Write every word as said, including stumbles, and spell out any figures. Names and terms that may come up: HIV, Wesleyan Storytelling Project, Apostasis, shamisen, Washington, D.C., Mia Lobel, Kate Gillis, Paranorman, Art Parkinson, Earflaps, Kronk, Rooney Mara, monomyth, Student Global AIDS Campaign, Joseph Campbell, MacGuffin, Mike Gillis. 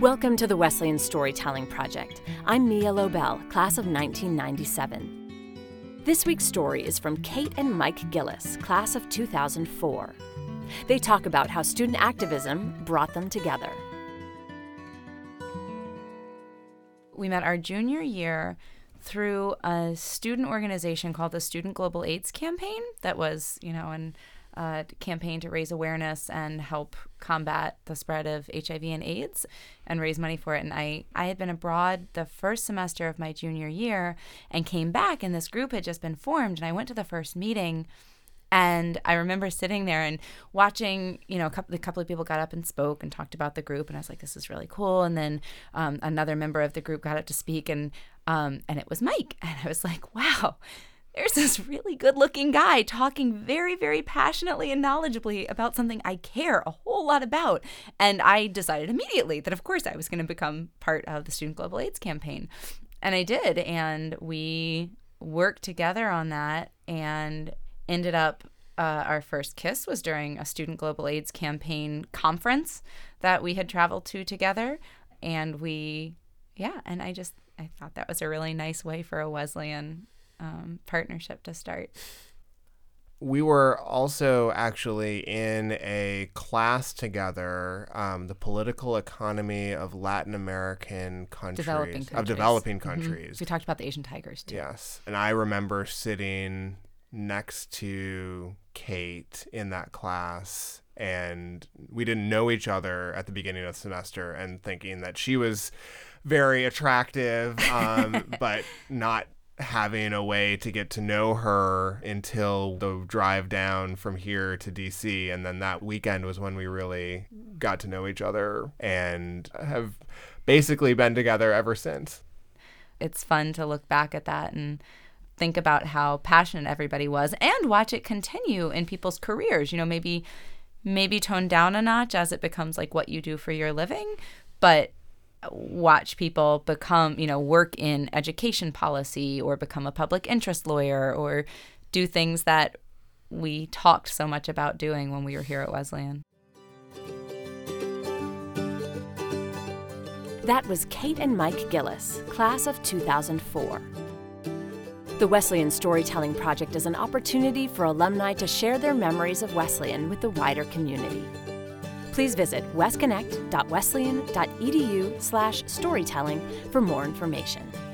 Welcome to the Wesleyan Storytelling Project. I'm Mia Lobel, class of nineteen ninety-seven. This week's story is from Kate and Mike Gillis, class of two thousand four. They talk about how student activism brought them together. We met our junior year through a student organization called the Student Global AIDS Campaign that was, you know, an Uh, campaign to raise awareness and help combat the spread of H I V and AIDS and raise money for it. And I, I had been abroad the first semester of my junior year and came back, and this group had just been formed. And I went to the first meeting, and I remember sitting there and watching, you know, a couple, a couple of people got up and spoke and talked about the group. And I was like, this is really cool. And then um, another member of the group got up to speak, and um, and it was Mike. And I was like, wow. There's this really good-looking guy talking very, very passionately and knowledgeably about something I care a whole lot about. And I decided immediately that, of course, I was going to become part of the Student Global AIDS Campaign. And I did. And we worked together on that and ended up uh, our first kiss was during a Student Global AIDS Campaign conference that we had traveled to together. And we, yeah, and I just, I thought that was a really nice way for a Wesleyan Um, partnership to start. We were also actually in a class together, um, the political economy of Latin American countries, developing countries. of developing countries. Mm-hmm. We talked about the Asian tigers too. Yes, and I remember sitting next to Kate in that class, and we didn't know each other at the beginning of the semester, and thinking that she was very attractive, um, but not having a way to get to know her until the drive down from here to D C. And then that weekend was when we really got to know each other and have basically been together ever since. It's fun to look back at that and think about how passionate everybody was and watch it continue in people's careers. You know, maybe maybe tone down a notch as it becomes like what you do for your living, but watch people become, you know, work in education policy or become a public interest lawyer or do things that we talked so much about doing when we were here at Wesleyan. That was Kate and Mike Gillis, class of two thousand four. The Wesleyan Storytelling Project is an opportunity for alumni to share their memories of Wesleyan with the wider community. Please visit wesconnect dot wesleyan dot e d u slash storytelling for more information.